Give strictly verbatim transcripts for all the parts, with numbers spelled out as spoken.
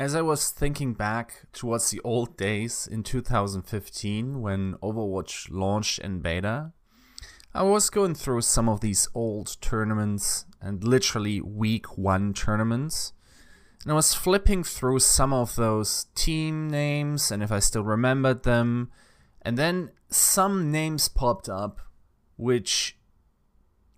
As I was thinking back towards the old days in two thousand fifteen when Overwatch launched in beta, I was going through some of these old tournaments and literally week one tournaments, and I was flipping through some of those team names and if I still remembered them, and then some names popped up which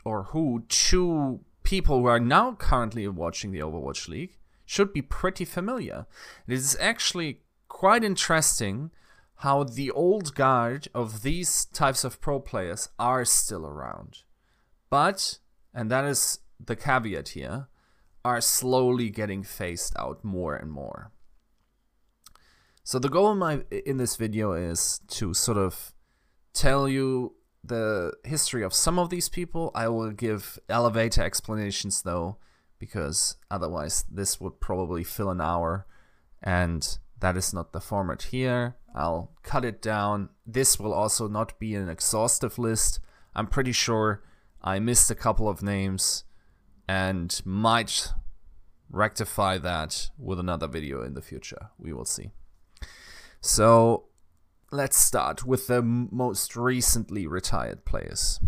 or who two people who are now currently watching the Overwatch League should be pretty familiar. It is actually quite interesting how the old guard of these types of pro players are still around, but, and that is the caveat here, are slowly getting phased out more and more. So the goal in, my, in this video is to sort of tell you the history of some of these people. I will give elevator explanations though, because otherwise this would probably fill an hour, and that is not the format here. I'll cut it down. This will also not be an exhaustive list. I'm pretty sure I missed a couple of names and might rectify that with another video in the future. We will see. So let's start with the most recently retired players.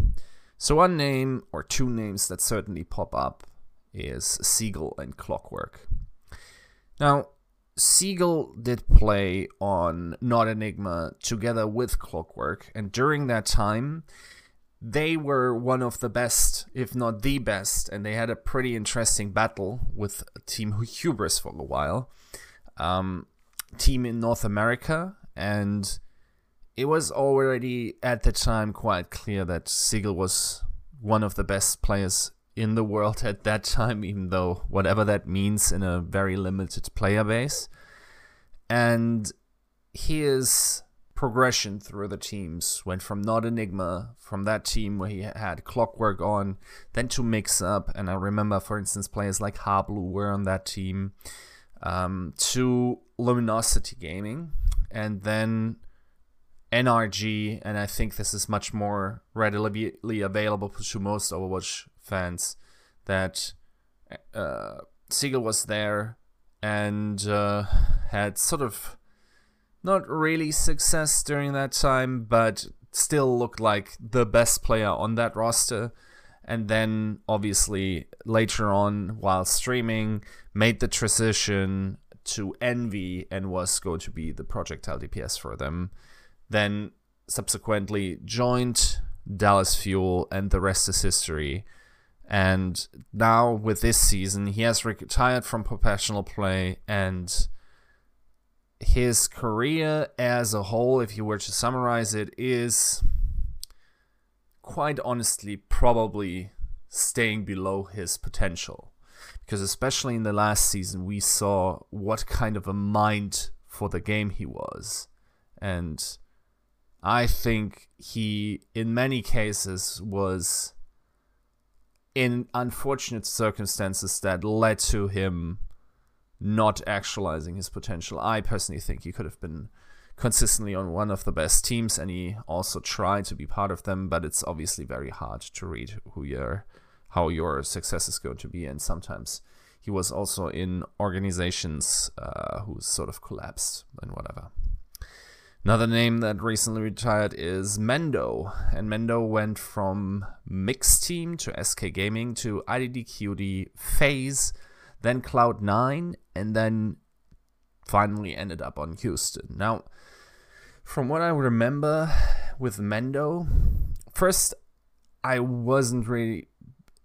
So one name or two names that certainly pop up is Siegel and Clockwork. Now, Siegel did play on Not Enigma together with Clockwork, and during that time they were one of the best, if not the best, and they had a pretty interesting battle with Team Hubris for a while, um, team in North America, and it was already at the time quite clear that Siegel was one of the best players in the world at that time, even though whatever that means in a very limited player base. And his progression through the teams went from Not Enigma, from that team where he had Clockwork on, then to Mixup, and I remember for instance players like Harblu were on that team, um, to Luminosity Gaming, and then N R G, and I think this is much more readily available to most Overwatch fans, that uh, Siegel was there and uh, had sort of not really success during that time, but still looked like the best player on that roster. And then obviously later on while streaming made the transition to Envy and was going to be the projectile D P S for them. Then subsequently joined Dallas Fuel and the rest is history. And now with this season, he has retired from professional play, and his career as a whole, if you were to summarize it, is quite honestly probably staying below his potential. Because especially in the last season, we saw what kind of a mind for the game he was. And I think he, in many cases, was in unfortunate circumstances that led to him not actualizing his potential. I personally think he could have been consistently on one of the best teams, and he also tried to be part of them, but it's obviously very hard to read who you're, how your success is going to be, and sometimes he was also in organizations uh, who sort of collapsed and whatever. Another name that recently retired is Mendo, and Mendo went from Mix Team to S K Gaming to I D D Q D Phase, then Cloud nine, and then finally ended up on Houston. Now, from what I remember with Mendo, first, I wasn't really,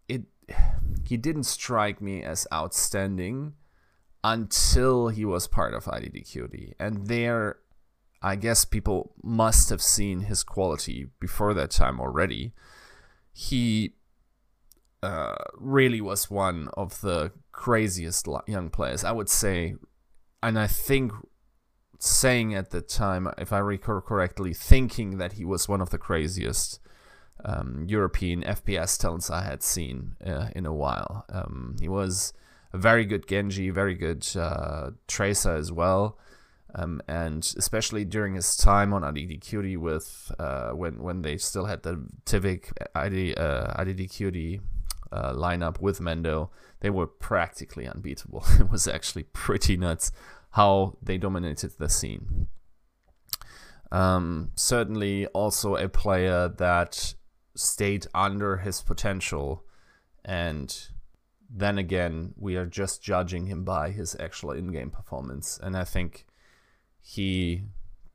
it, he didn't strike me as outstanding until he was part of I D D Q D, and there, I guess people must have seen his quality before that time already. He uh, really was one of the craziest young players, I would say. And I think saying at the time, if I recall correctly, thinking that he was one of the craziest um, European F P S talents I had seen uh, in a while. Um, he was a very good Genji, very good uh, Tracer as well. Um, and especially during his time on I D D Q D with uh, when when they still had the Tivik I D D Q D uh, lineup with Mendo, they were practically unbeatable. It was actually pretty nuts how they dominated the scene. Um, certainly also a player that stayed under his potential, and then again we are just judging him by his actual in-game performance, and I think he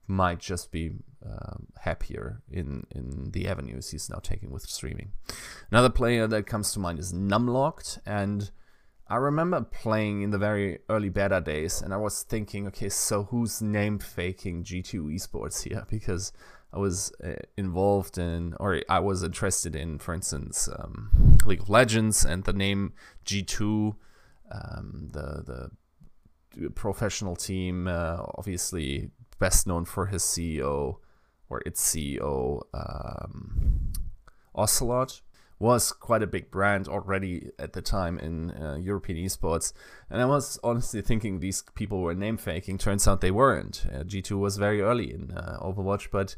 might just be um, happier in, in the avenues he's now taking with streaming. Another player that comes to mind is NumLocked, and I remember playing in the very early beta days, and I was thinking, okay, so who's name faking G two Esports here? Because I was uh, involved in, or I was interested in, for instance, um, League of Legends, and the name G two, um, the the professional team, uh, obviously best known for his C E O, or its C E O, um, Ocelot, was quite a big brand already at the time in uh, European esports, and I was honestly thinking these people were name faking. Turns out they weren't. Uh, G two was very early in uh, Overwatch, but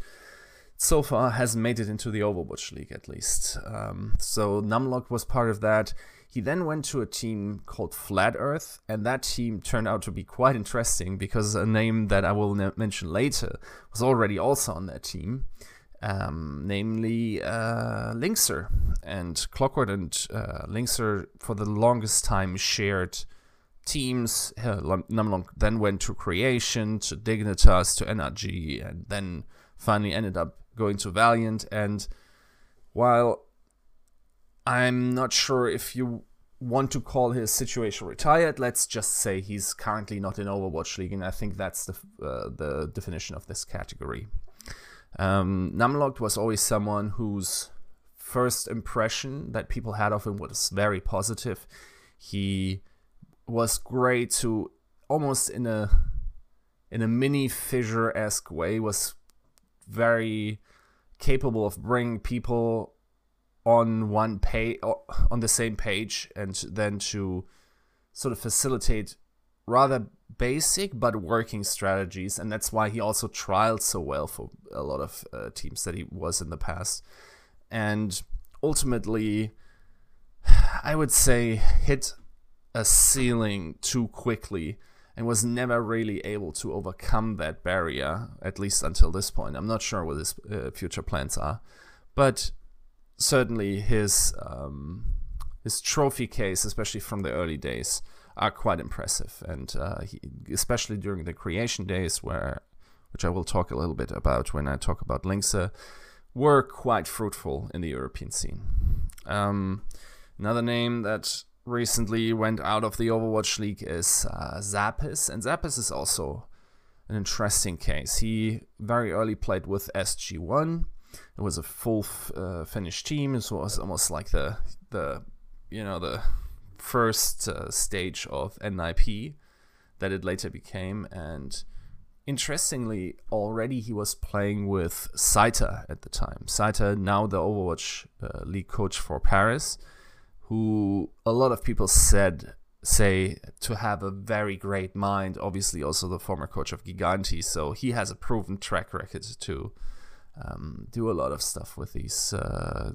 so far hasn't made it into the Overwatch League at least. Um, so NumLocked was part of that. He then went to a team called Flat Earth, and that team turned out to be quite interesting because a name that I will mention later was already also on that team. Um, namely uh, Linkzr, and Clockwork and uh, Linkzr for the longest time shared teams. Uh, NumLocked then went to Creation, to Dignitas, to N R G, and then finally ended up going to Valiant. And while I'm not sure if you want to call his situation retired, let's just say he's currently not in Overwatch League, and I think that's the, uh, the definition of this category. Um, NumLocked was always someone whose first impression that people had of him was very positive. He was great to, almost in a in a mini Fisher-esque way, was very capable of bringing people on one page, on the same page, and then to sort of facilitate rather basic but working strategies, and that's why he also trialed so well for a lot of uh, teams that he was in the past, and ultimately I would say hit a ceiling too quickly and was never really able to overcome that barrier, at least until this point. I'm not sure what his uh, future plans are, but certainly his um, his trophy case, especially from the early days, are quite impressive, and uh, he, especially during the Creation days, where, which I will talk a little bit about when I talk about Linkzr, were quite fruitful in the European scene. Um, another name that recently went out of the Overwatch League is uh, Zappis, and Zappis is also an interesting case. He very early played with S G one. It was a full f uh, Finnish team, so it was almost like the the you know the first uh, stage of N I P that it later became, and interestingly already he was playing with Saita at the time. Saita, now the Overwatch uh, League coach for Paris, who a lot of people said say to have a very great mind, obviously also the former coach of Gigantti, so he has a proven track record to um, do a lot of stuff with these uh,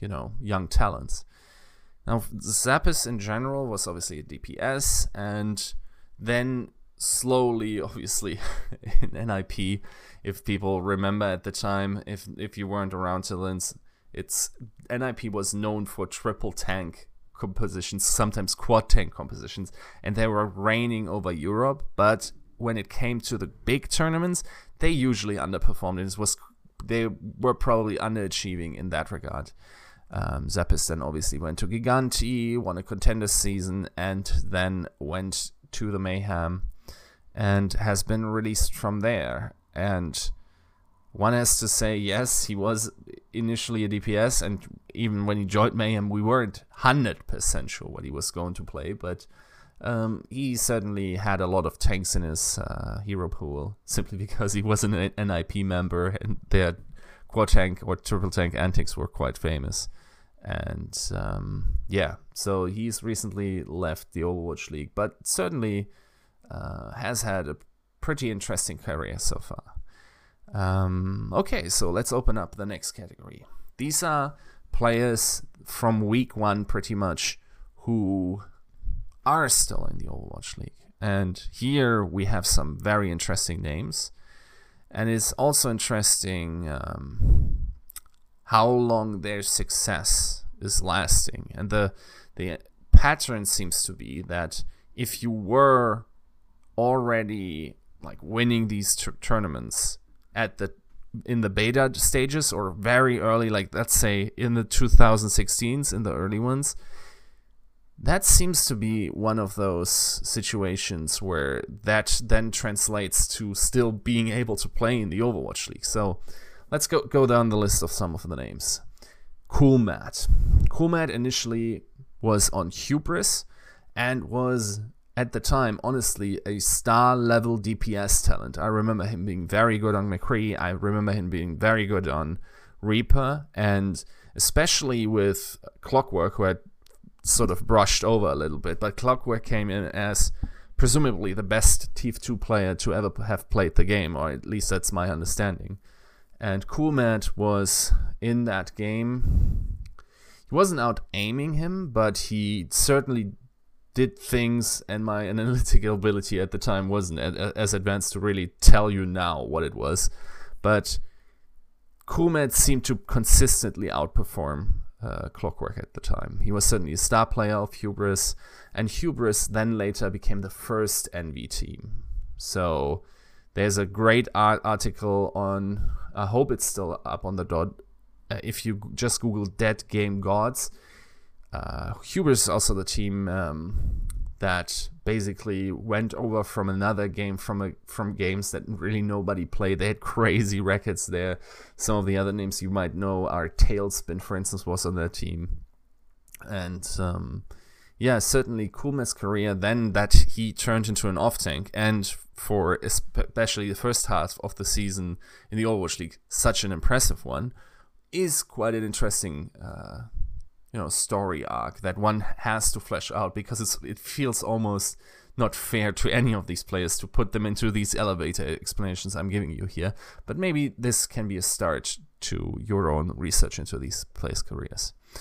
you know, young talents. Now, Zappis in general was obviously a D P S, and then slowly, obviously, in N I P, if people remember at the time, if if you weren't around till then, it's N I P was known for triple tank compositions, sometimes quad tank compositions, and they were reigning over Europe. But when it came to the big tournaments, they usually underperformed, and it was they were probably underachieving in that regard. Um, Zappis then obviously went to Gigantti, won a contender season, and then went to the Mayhem and has been released from there. And one has to say, yes, he was initially a D P S, and even when he joined Mayhem, we weren't one hundred percent sure what he was going to play, but um, he certainly had a lot of tanks in his uh, hero pool, simply because he was an N I P member, and their quad tank or triple tank antics were quite famous. And um, yeah, so he's recently left the Overwatch League, but certainly uh, has had a pretty interesting career so far. Um, okay, so let's open up the next category. These are players from week one pretty much who are still in the Overwatch League. And here we have some very interesting names. And it's also interesting um, how long their success is lasting. And the, the pattern seems to be that if you were already like winning these tournaments at the in the beta stages or very early, like let's say in the two thousand sixteens, in the early ones, that seems to be one of those situations where that then translates to still being able to play in the Overwatch League. So let's go, go down the list of some of the names. CoolMatt. CoolMatt initially was on Hubris and was at the time, honestly, a star-level D P S talent. I remember him being very good on McCree. I remember him being very good on Reaper, and especially with Clockwork, who had sort of brushed over a little bit. But Clockwork came in as presumably the best T F two player to ever have played the game, or at least that's my understanding. And CoolMatt was in that game. He wasn't out aiming him, but he certainly did things, and my analytical ability at the time wasn't as advanced to really tell you now what it was. But CoolMatt seemed to consistently outperform uh, Clockwork at the time. He was certainly a star player of Hubris, and Hubris then later became the first Envy team. So there's a great art article on, I hope it's still up on the dot, uh, if you just Google Dead Game Gods. Uh, Hubris is also the team um, that basically went over from another game, from a, from games that really nobody played. They had crazy records there. Some of the other names you might know are Tailspin, for instance, was on their team. And um, yeah, certainly CoolMatt's career then that he turned into an off-tank, and for especially the first half of the season in the Overwatch League, such an impressive one, is quite an interesting uh you know, story arc that one has to flesh out, because it's, it feels almost not fair to any of these players to put them into these elevator explanations I'm giving you here. But maybe this can be a start to your own research into these players' careers.